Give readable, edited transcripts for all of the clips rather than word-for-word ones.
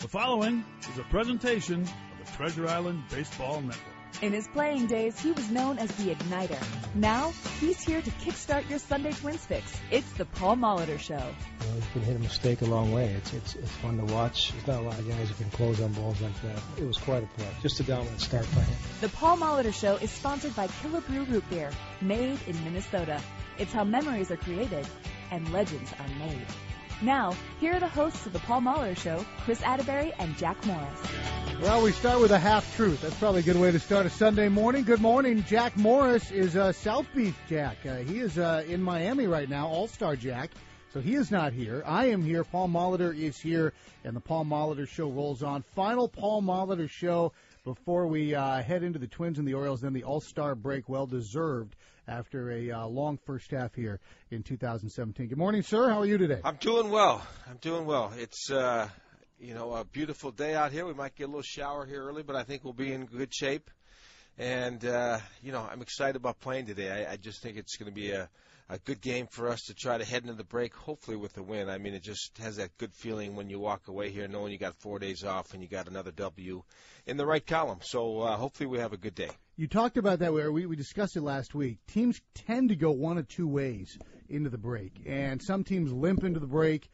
The following is a presentation of the Treasure Island Baseball Network. In his playing days, he was known as the Igniter. Now, he's here to kickstart your Sunday Twins fix. It's the Paul Molitor Show. Well, you can hit a mistake a long way. It's fun to watch. There's not a lot of guys who can close on balls like that. It was quite a play. Just a dominant start by him. The Paul Molitor Show is sponsored by Killebrew Root Beer, made in Minnesota. It's how memories are created and legends are made. Now, here are the hosts of the Paul Molitor Show, Chris Atterbury and Jack Morris. Well, we start with a half-truth. That's probably a good way to start a Sunday morning. Good morning. Jack Morris is South Beach Jack. He is in Miami right now, All-Star Jack. So he is not here. I am here. Paul Molitor is here, and the Paul Molitor Show rolls on. Final Paul Molitor Show before we head into the Twins and the Orioles, then the All-Star break, well-deserved after a long first half here in 2017. Good morning, sir. How are you today? I'm doing well. It's, a beautiful day out here. We might get a little shower here early, but I think we'll be in good shape. And, I'm excited about playing today. I just think it's going to be a good game for us to try to head into the break, hopefully with a win. I mean, it just has that good feeling when you walk away here knowing you got 4 days off and you got another W in the right column. So hopefully we have a good day. You talked about that where we discussed it last week. Teams tend to go one of two ways into the break, and some teams limp into the break.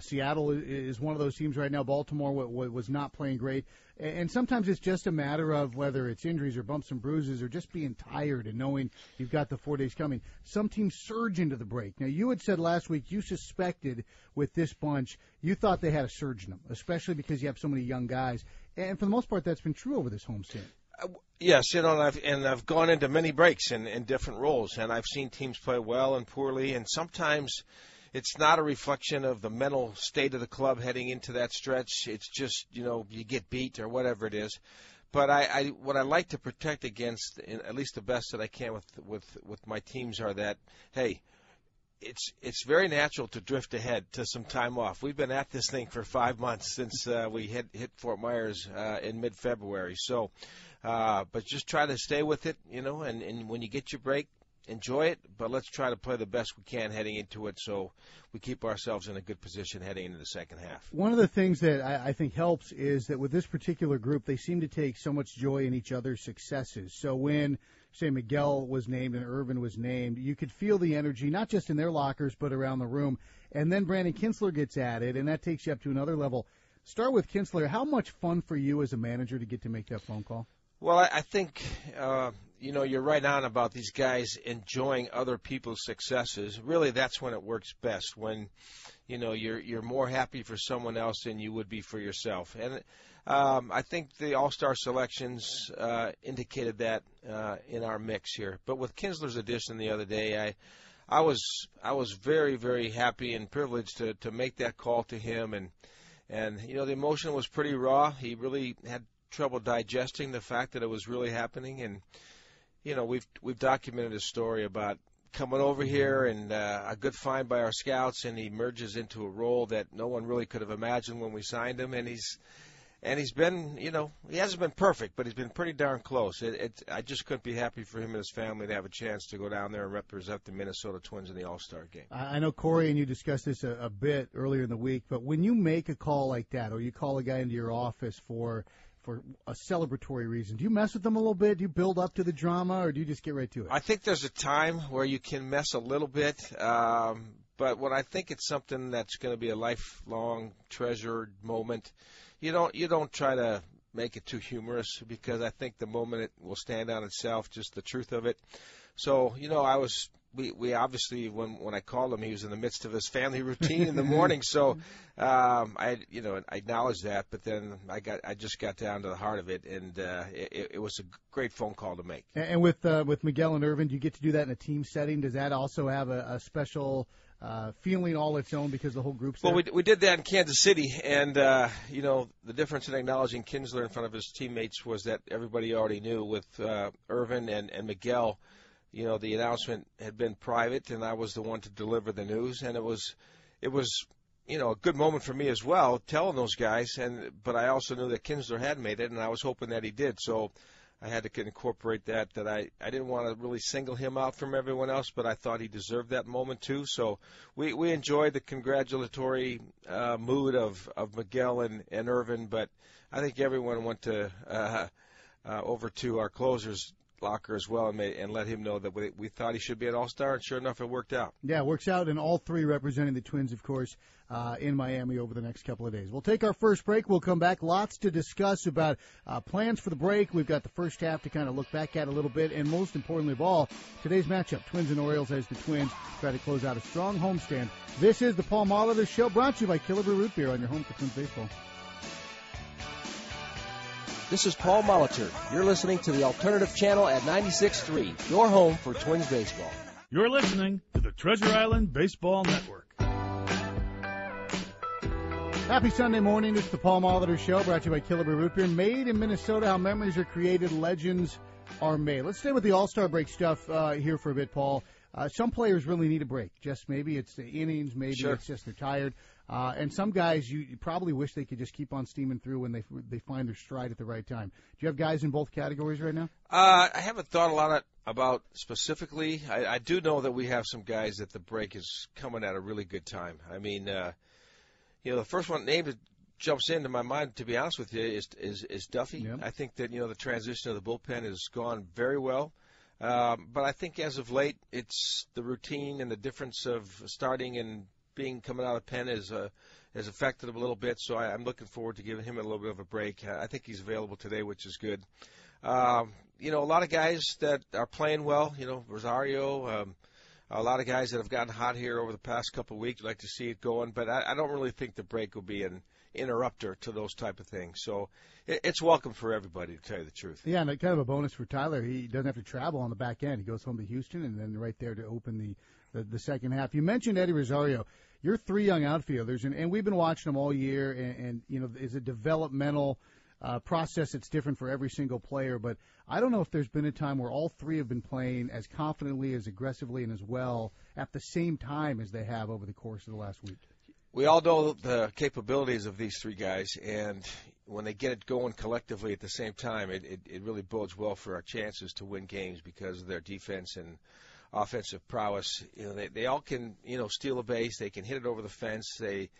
Seattle is one of those teams right now. Baltimore was not playing great. And sometimes it's just a matter of whether it's injuries or bumps and bruises or just being tired and knowing you've got the 4 days coming. Some teams surge into the break. Now, you had said last week you suspected with this bunch you thought they had a surge in them, especially because you have so many young guys. And for the most part, that's been true over this homestand. Yes, I've gone into many breaks in different roles, and I've seen teams play well and poorly, and sometimes – it's not a reflection of the mental state of the club heading into that stretch. It's just, you get beat or whatever it is. But what I like to protect against, and at least the best that I can with my teams, are that, hey, it's very natural to drift ahead to some time off. We've been at this thing for 5 months since we hit Fort Myers in mid-February. So, but just try to stay with it, and when you get your break, enjoy it, but let's try to play the best we can heading into it so we keep ourselves in a good position heading into the second half. One of the things that I think helps is that with this particular group, they seem to take so much joy in each other's successes. So when, say, Miguel was named and Irvin was named, you could feel the energy, not just in their lockers, but around the room. And then Brandon Kintzler gets added, and that takes you up to another level. Start with Kintzler. How much fun for you as a manager to get to make that phone call? Well, I think, you're right on about these guys enjoying other people's successes. Really, that's when it works best, when, you're more happy for someone else than you would be for yourself. And I think the All-Star selections indicated that in our mix here. But with Kintzler's addition the other day, I was very, very happy and privileged to make that call to him. And the emotion was pretty raw. He really had trouble digesting the fact that it was really happening, and we've documented a story about coming over here and a good find by our scouts, and he merges into a role that no one really could have imagined when we signed him, and he's been, he hasn't been perfect, but he's been pretty darn close. I just couldn't be happy for him and his family to have a chance to go down there and represent the Minnesota Twins in the All-Star game. I know Corey and you discussed this a bit earlier in the week, but when you make a call like that, or you call a guy into your office for a celebratory reason, do you mess with them a little bit? Do you build up to the drama, or do you just get right to it? I think there's a time where you can mess a little bit, but when I think it's something that's going to be a lifelong treasured moment, you don't try to make it too humorous, because I think the moment it will stand on itself, just the truth of it. So, we obviously, when I called him, he was in the midst of his family routine in the morning. So, I acknowledged that, but then I just got down to the heart of it, and it was a great phone call to make. And with Miguel and Irvin, do you get to do that in a team setting? Does that also have a special feeling all its own because the whole group's there? Well, we did that in Kansas City, and, the difference in acknowledging Kintzler in front of his teammates was that everybody already knew. With Irvin and Miguel, the announcement had been private, and I was the one to deliver the news, and it was a good moment for me as well, telling those guys, but I also knew that Kintzler had made it, and I was hoping that he did. So I had to incorporate that I didn't want to really single him out from everyone else, but I thought he deserved that moment too. So we enjoyed the congratulatory mood of Miguel and Irvin, but I think everyone went to over to our closer's locker as well and let him know that we thought he should be an all-star, and sure enough, it worked out. Yeah, it works out, and all three representing the Twins, of course, in Miami over the next couple of days. We'll take our first break. We'll come back. Lots to discuss about plans for the break. We've got the first half to kind of look back at a little bit, and most importantly of all, today's matchup, Twins and Orioles, as the Twins try to close out a strong homestand. This is the Paul Molitor Show, brought to you by Killebrew Root Beer on your home for Twins baseball. This is Paul Molitor. You're listening to the Alternative Channel at 96.3, your home for Twins baseball. You're listening to the Treasure Island Baseball Network. Happy Sunday morning. It's the Paul Molitor Show, brought to you by Killebrew Root Beer. Made in Minnesota, how memories are created, legends are made. Let's stay with the All-Star break stuff here for a bit, Paul. Some players really need a break. Just maybe it's the innings, maybe it's just they're tired. And some guys, you probably wish they could just keep on steaming through when they find their stride at the right time. Do you have guys in both categories right now? I haven't thought a lot about specifically. I do know that we have some guys that the break is coming at a really good time. I mean, the first one named that jumps into my mind, to be honest with you, is Duffy. Yep. I think that, the transition of the bullpen has gone very well. But I think as of late, it's the routine and the difference of starting and coming out of pen has affected him a little bit, so I'm looking forward to giving him a little bit of a break. I think he's available today, which is good. A lot of guys that are playing well, Rosario, a lot of guys that have gotten hot here over the past couple of weeks. I'd like to see it going, but I don't really think the break will be an interrupter to those type of things. So it's welcome for everybody, to tell you the truth. Yeah, and kind of a bonus for Tyler. He doesn't have to travel on the back end. He goes home to Houston and then right there to open the second half. You mentioned Eddie Rosario. You're three young outfielders, and we've been watching them all year, and it's a developmental process that's different for every single player, but I don't know if there's been a time where all three have been playing as confidently, as aggressively, and as well at the same time as they have over the course of the last week. We all know the capabilities of these three guys, and when they get it going collectively at the same time, it really bodes well for our chances to win games because of their defense and offensive prowess. They all can, steal a base. They can hit it over the fence. They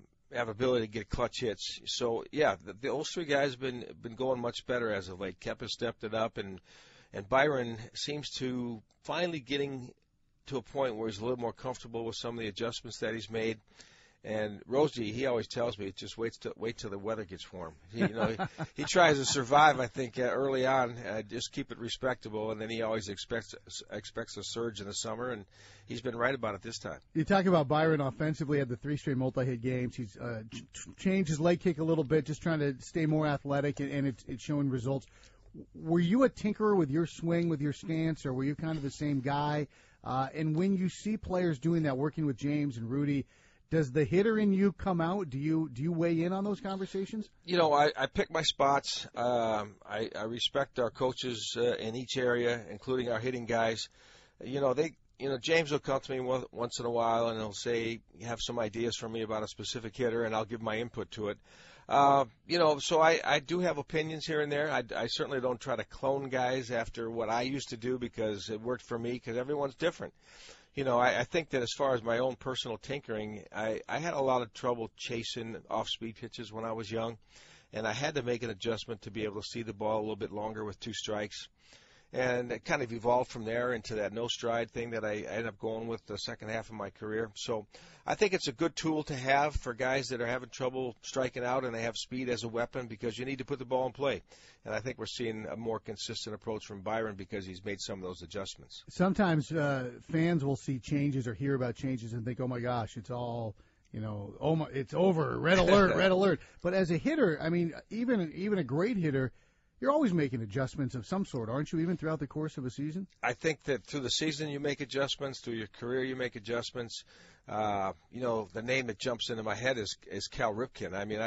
have ability to get clutch hits. So, yeah, those three guys have been going much better as of late. Kepa stepped it up, and Byron seems to finally getting to a point where he's a little more comfortable with some of the adjustments that he's made. And Reggie, he always tells me, just wait till the weather gets warm. He tries to survive, I think, early on, just keep it respectable, and then he always expects a surge in the summer, and he's been right about it this time. You talk about Byron offensively, had the three straight multi-hit games. He's changed his leg kick a little bit, just trying to stay more athletic, and it's showing results. Were you a tinkerer with your swing, with your stance, or were you kind of the same guy? And when you see players doing that, working with James and Rudy, does the hitter in you come out? Do you weigh in on those conversations? I pick my spots. I respect our coaches in each area, including our hitting guys. James will come to me once in a while and he'll say, have some ideas for me about a specific hitter, and I'll give my input to it. So I do have opinions here and there. I certainly don't try to clone guys after what I used to do because it worked for me, because everyone's different. I think that as far as my own personal tinkering, I had a lot of trouble chasing off-speed pitches when I was young, and I had to make an adjustment to be able to see the ball a little bit longer with two strikes. And it kind of evolved from there into that no-stride thing that I ended up going with the second half of my career. So I think it's a good tool to have for guys that are having trouble striking out and they have speed as a weapon, because you need to put the ball in play. And I think we're seeing a more consistent approach from Byron because he's made some of those adjustments. Sometimes fans will see changes or hear about changes and think, oh, my gosh, it's all – it's over, red alert, red alert. But as a hitter, I mean, even a great hitter, you're always making adjustments of some sort, aren't you, even throughout the course of a season? I think that through the season you make adjustments. Through your career you make adjustments. The name that jumps into my head is Cal Ripken. I mean,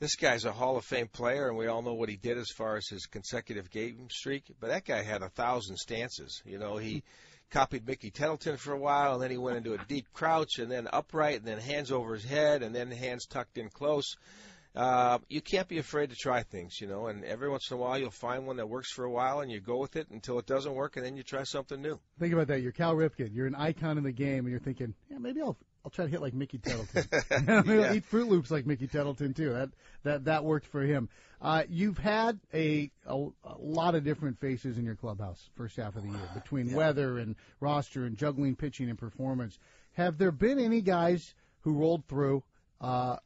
this guy's a Hall of Fame player, and we all know what he did as far as his consecutive game streak. But that guy had 1,000 stances. He copied Mickey Tettleton for a while, and then he went into a deep crouch, and then upright, and then hands over his head, and then hands tucked in close. You can't be afraid to try things, you know, and every once in a while you'll find one that works for a while and you go with it until it doesn't work, and then you try something new. Think about that. You're Cal Ripken. You're an icon in the game, and you're thinking, yeah, maybe I'll try to hit like Mickey Tettleton. Maybe I'll eat Froot Loops like Mickey Tettleton, too. That worked for him. You've had a lot of different faces in your clubhouse first half of the year, between weather and roster and juggling pitching and performance. Have there been any guys who rolled through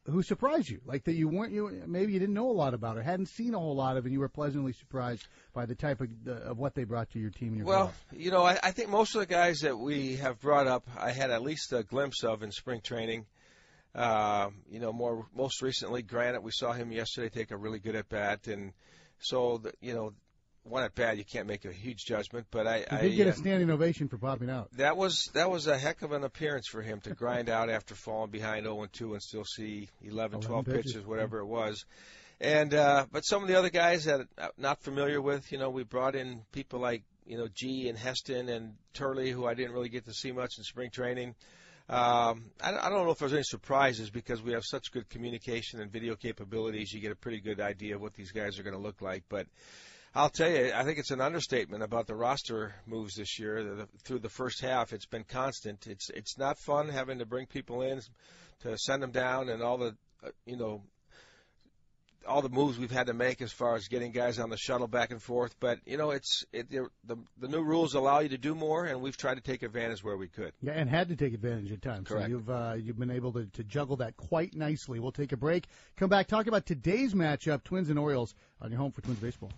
who surprised you, like that maybe you didn't know a lot about or hadn't seen a whole lot of, and you were pleasantly surprised by the type of what they brought to your team? And your you know, I think most of the guys that we have brought up, I had at least a glimpse of in spring training. You know, most recently, Granite, we saw him yesterday take a really good at bat, and so you know, one at bat, you can't make a huge judgment. But I did get a standing ovation for popping out. That was a heck of an appearance for him to grind out after falling behind 0-2 and still see 11, 12 pitches, whatever it was. And but some of the other guys that I'm not familiar with, you know, we brought in people like G and Heston and Turley, who I didn't really get to see much in spring training. I don't know if there's any surprises because we have such good communication and video capabilities. You get a pretty good idea of what these guys are going to look like, but I'll tell you, I think it's an understatement about the roster moves this year. Through the first half, it's been constant. It's not fun having to bring people in, to send them down, and all the all the moves we've had to make as far as getting guys on the shuttle back and forth. But you know, the new rules allow you to do more, and we've tried to take advantage where we could. Yeah, and had to take advantage at times. Correct. So you've been able to juggle that quite nicely. We'll take a break. Come back, talk about today's matchup, Twins and Orioles, on your home for Twins baseball.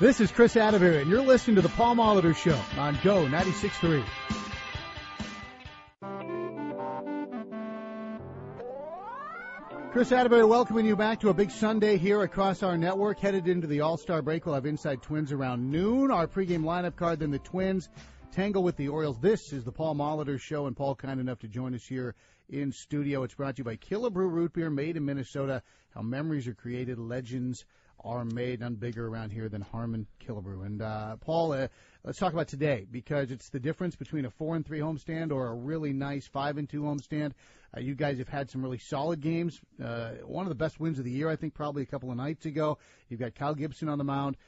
This is Chris Atterbury, and you're listening to The Paul Molitor Show on Go 96.3. Chris Atterbury welcoming you back to a big Sunday here across our network. Headed into the All-Star break, we'll have Inside Twins around noon. Our pregame lineup card, then the Twins tangle with the Orioles. This is The Paul Molitor Show, and Paul, kind enough to join us here in studio. It's brought to you by Killebrew Root Beer, made in Minnesota. How memories are created, legends are made. None bigger around here than Harmon Killebrew. And Paul, let's talk about today, because it's the difference between a 4-3 homestand or a really nice 5-2 homestand. You guys have had some really solid games. One of the best wins of the year, I think, probably a couple of nights ago. You've got Kyle Gibson on the mound.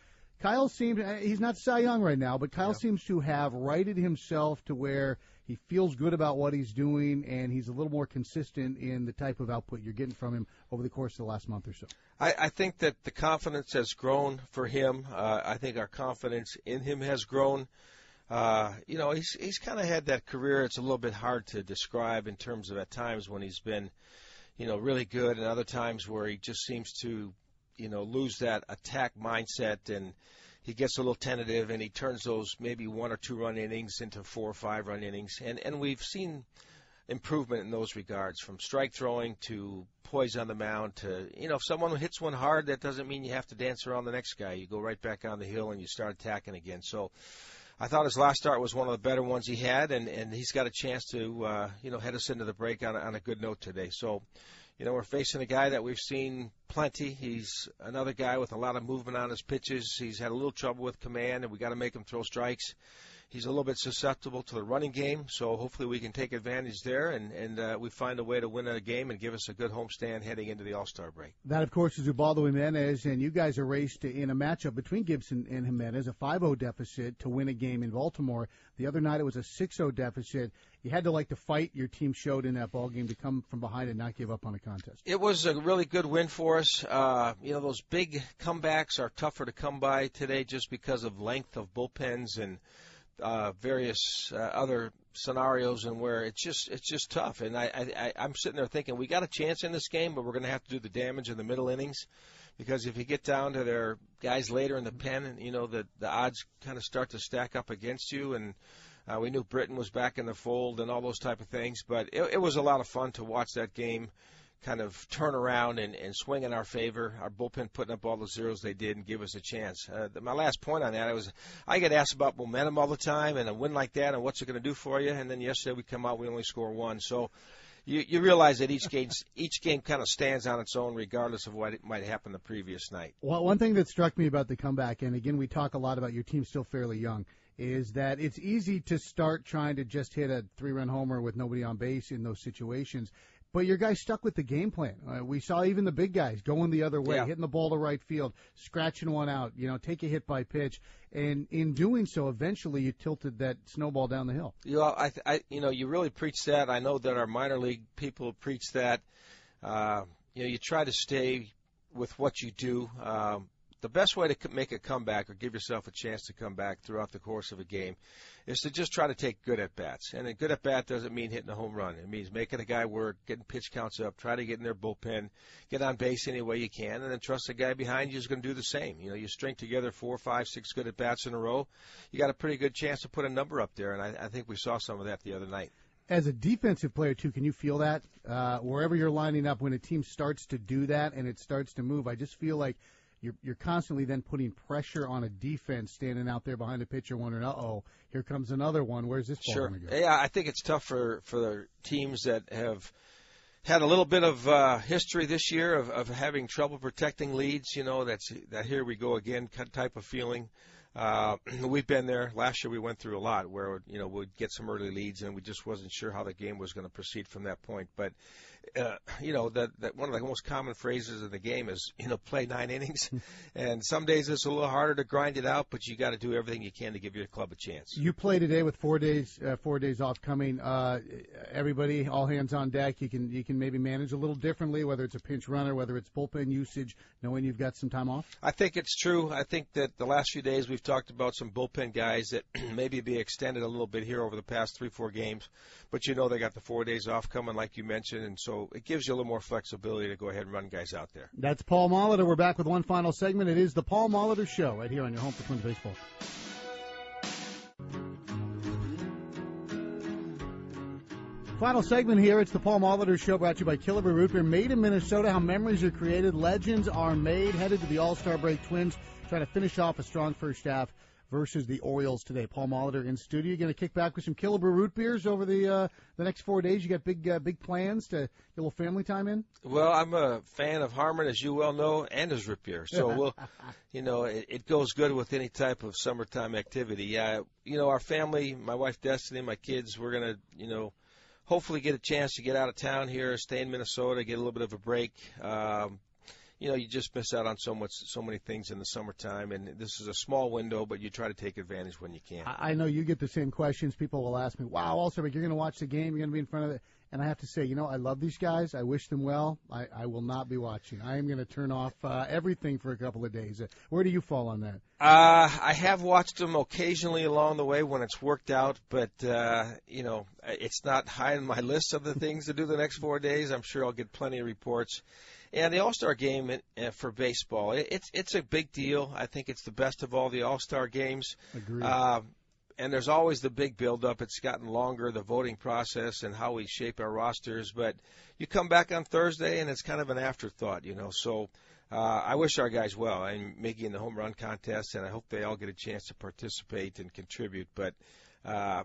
Kyle seems, he's not Cy Young right now, but Kyle seems to have righted himself to where he feels good about what he's doing, and he's a little more consistent in the type of output you're getting from him over the course of the last month or so. I think that the confidence has grown for him. I think our confidence in him has grown. You know, he's kind of had that career. It's a little bit hard to describe in terms of at times when he's been, you know, really good, and other times where he just seems to, you know, lose that attack mindset, and he gets a little tentative, and he turns those maybe 1 or 2 run innings into 4 or 5 run innings. And we've seen improvement in those regards, from strike throwing to poise on the mound to, you know, if someone hits one hard, that doesn't mean you have to dance around the next guy. You go right back on the hill and you start attacking again. So I thought his last start was one of the better ones he had, and he's got a chance to, you know, head us into the break on a good note today. So, you know, we're facing a guy that we've seen plenty. He's another guy with a lot of movement on his pitches. He's had a little trouble with command, and we got to make him throw strikes. He's a little bit susceptible to the running game, so hopefully we can take advantage there, and we find a way to win a game and give us a good homestand heading into the All-Star break. That, of course, is Ubaldo Jimenez, and you guys are raced in a matchup between Gibson and Jimenez, a 5-0 deficit to win a game in Baltimore. The other night it was a 6-0 deficit. You had to like to fight. Your team showed in that ball game to come from behind and not give up on a contest. It was a really good win for us. You know, those big comebacks are tougher to come by today just because of length of bullpens and various other scenarios, and where it's just tough. And I'm sitting there thinking, we got a chance in this game, but we're going to have to do the damage in the middle innings, because if you get down to their guys later in the pen, you know, the odds kind of start to stack up against you. And we knew Britain was back in the fold and all those type of things, but it was a lot of fun to watch that game kind of turn around and swing in our favor, our bullpen putting up all the zeros they did and give us a chance. My last point on that was, I get asked about momentum all the time and a win like that and what's it going to do for you, and then yesterday we come out, we only score one. So you realize that each game kind of stands on its own regardless of what it might happen the previous night. Well, one thing that struck me about the comeback, and again, we talk a lot about your team still fairly young, is that it's easy to start trying to just hit a 3-run homer with nobody on base in those situations. But your guy stuck with the game plan. We saw even the big guys going the other way, hitting the ball to right field, scratching one out, you know, take a hit by pitch. And in doing so, eventually you tilted that snowball down the hill. You know, you really preach that. I know that our minor league people preach that. You try to stay with what you do. The best way to make a comeback or give yourself a chance to come back throughout the course of a game is to just try to take good at-bats. And a good at-bat doesn't mean hitting a home run. It means making a guy work, getting pitch counts up, try to get in their bullpen, get on base any way you can, and then trust the guy behind you is going to do the same. You know, you string together 4, 5, 6 good at-bats in a row, you got a pretty good chance to put a number up there, and I think we saw some of that the other night. As a defensive player, too, can you feel that? Wherever you're lining up, when a team starts to do that and it starts to move, I just feel like you're constantly then putting pressure on a defense standing out there behind a pitcher wondering, uh-oh, here comes another one. Where's this ball going to go? Yeah, I think it's tough for teams that have had a little bit of history this year of having trouble protecting leads. You know, that's that here we go again type of feeling. We've been there. Last year we went through a lot where, you know, we'd get some early leads and we just wasn't sure how the game was going to proceed from that point. But, that one of the most common phrases in the game is, you know, play 9 innings. And some days it's a little harder to grind it out, but you got to do everything you can to give your club a chance. You play today with 4 days off coming. Everybody, all hands on deck. You can maybe manage a little differently, whether it's a pinch runner, whether it's bullpen usage, knowing you've got some time off. I think it's true. I think that the last few days we've talked about some bullpen guys that maybe be extended a little bit here over the past 3-4 games, but you know they got the 4 days off coming like you mentioned, and so it gives you a little more flexibility to go ahead and run guys out there. That's Paul Molitor. We're back with one final segment. It is the Paul Molitor Show right here on your home for Twins Baseball. Final segment here. It's the Paul Molitor Show brought to you by Killebrew Root Beer. Made in Minnesota, how memories are created, legends are made. Headed to the All-Star break, Twins trying to finish off a strong first half versus the Orioles today. Paul Molitor in studio. Going to kick back with some Killebrew root beers over the next 4 days. You got big plans to get a little family time in? Well, I'm a fan of Harmon, as you well know, and his root beer. So we'll, it goes good with any type of summertime activity. Yeah, our family, my wife Destiny, my kids, we're going to, hopefully get a chance to get out of town here, stay in Minnesota, get a little bit of a break. You just miss out on so many things in the summertime, and this is a small window, but you try to take advantage when you can. I know you get the same questions. People will ask me, wow, also, you're going to watch the game, you're going to be in front of it. And I have to say, I love these guys. I wish them well. I will not be watching. I am going to turn off everything for a couple of days. Where do you fall on that? I have watched them occasionally along the way when it's worked out, but, it's not high on my list of the things to do the next 4 days. I'm sure I'll get plenty of reports. And the All-Star game for baseball, it's a big deal. I think it's the best of all the All-Star games. Agreed. And there's always the big buildup. It's gotten longer, the voting process and how we shape our rosters. But you come back on Thursday, and it's kind of an afterthought, So I wish our guys well. And Mickey in the home run contest, and I hope they all get a chance to participate and contribute. But,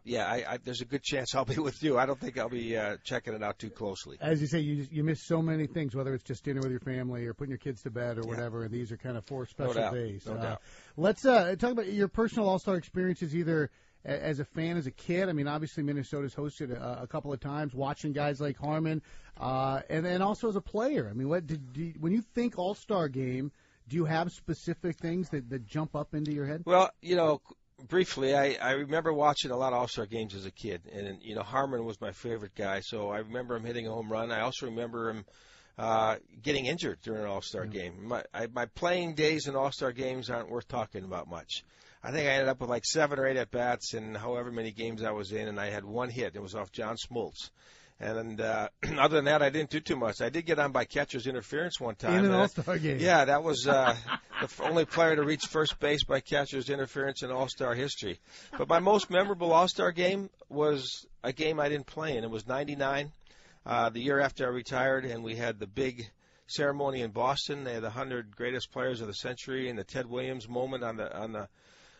there's a good chance I'll be with you. I don't think I'll be checking it out too closely. As you say, you miss so many things, whether it's just dinner with your family or putting your kids to bed or whatever, and these are kind of 4 special days. No doubt. Let's talk about your personal All-Star experiences either as a fan, as a kid. I mean, obviously Minnesota's hosted a couple of times, watching guys like Harmon, and then also as a player. I mean, when you think All-Star game, do you have specific things that jump up into your head? Well, briefly, I remember watching a lot of All-Star games as a kid, and, Harmon was my favorite guy, so I remember him hitting a home run. I also remember him getting injured during an All-Star game. My playing days in All-Star games aren't worth talking about much. I think I ended up with like 7 or 8 at-bats in however many games I was in, and I had 1 hit. It was off John Smoltz. And other than that, I didn't do too much. I did get on by catcher's interference one time. In an All-Star game. Yeah, that was the only player to reach first base by catcher's interference in All-Star history. But my most memorable All-Star game was a game I didn't play in. It was 1999, the year after I retired, and we had the big ceremony in Boston. They had the 100 greatest players of the century and the Ted Williams moment on the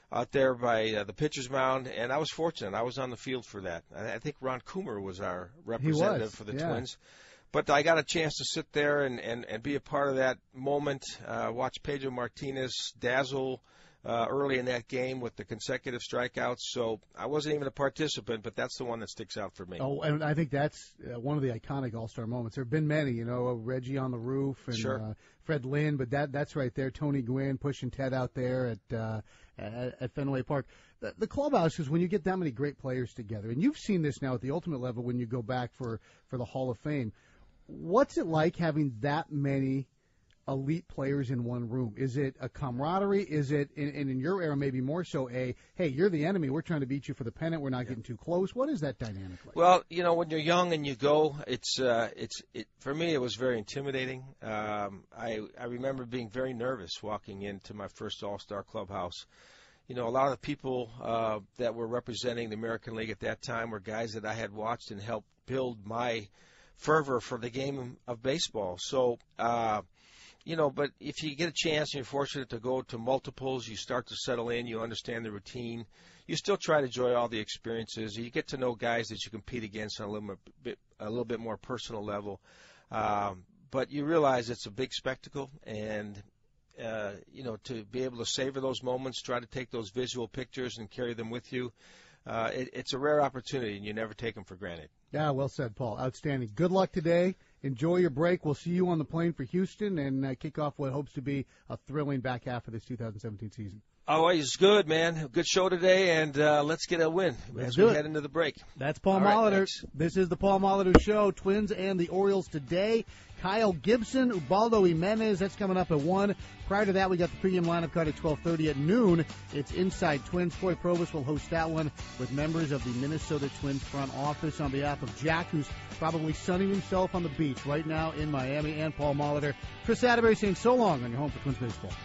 out there by the pitcher's mound, and I was fortunate. I was on the field for that. I think Ron Coomer was our representative for the Twins. But I got a chance to sit there and be a part of that moment, watch Pedro Martinez dazzle early in that game with the consecutive strikeouts. So I wasn't even a participant, but that's the one that sticks out for me. Oh, and I think that's one of the iconic All-Star moments. There have been many, you know, Reggie on the roof and Fred Lynn, but that's right there. Tony Gwynn pushing Ted out there at Fenway Park. The clubhouse is when you get that many great players together, and you've seen this now at the ultimate level when you go back for the Hall of Fame. What's it like having that many elite players in one room? Is it a camaraderie? Is it, and in your era maybe more so, hey, you're the enemy, we're trying to beat you for the pennant, we're not getting too close? What is that dynamic like? Well, you know, when you're young and you go, it's for me it was very intimidating. I remember being very nervous walking into my first All-Star clubhouse. You know, a lot of the people that were representing the American League at that time were guys that I had watched and helped build my fervor for the game of baseball. So, you know, but if you get a chance and you're fortunate to go to multiples, you start to settle in, you understand the routine. You still try to enjoy all the experiences. You get to know guys that you compete against on a little bit more personal level. But you realize it's a big spectacle, and, you know, to be able to savor those moments, try to take those visual pictures and carry them with you, it's a rare opportunity, and you never take them for granted. Yeah, well said, Paul. Outstanding. Good luck today. Enjoy your break. We'll see you on the plane for Houston and kick off what hopes to be a thrilling back half of this 2017 season. Always good, man. Good show today, and let's get a win as we head into the break. That's Paul Molitor. Right, this is the Paul Molitor Show. Twins and the Orioles today. Kyle Gibson, Ubaldo Jimenez, that's coming up at 1. Prior to that, we got the pregame lineup cut at 12:30. At noon, it's Inside Twins. Roy Provis will host that one with members of the Minnesota Twins front office on behalf of Jack, who's probably sunning himself on the beach right now in Miami, and Paul Molitor. Chris Atterbury saying so long on your home for Twins baseball.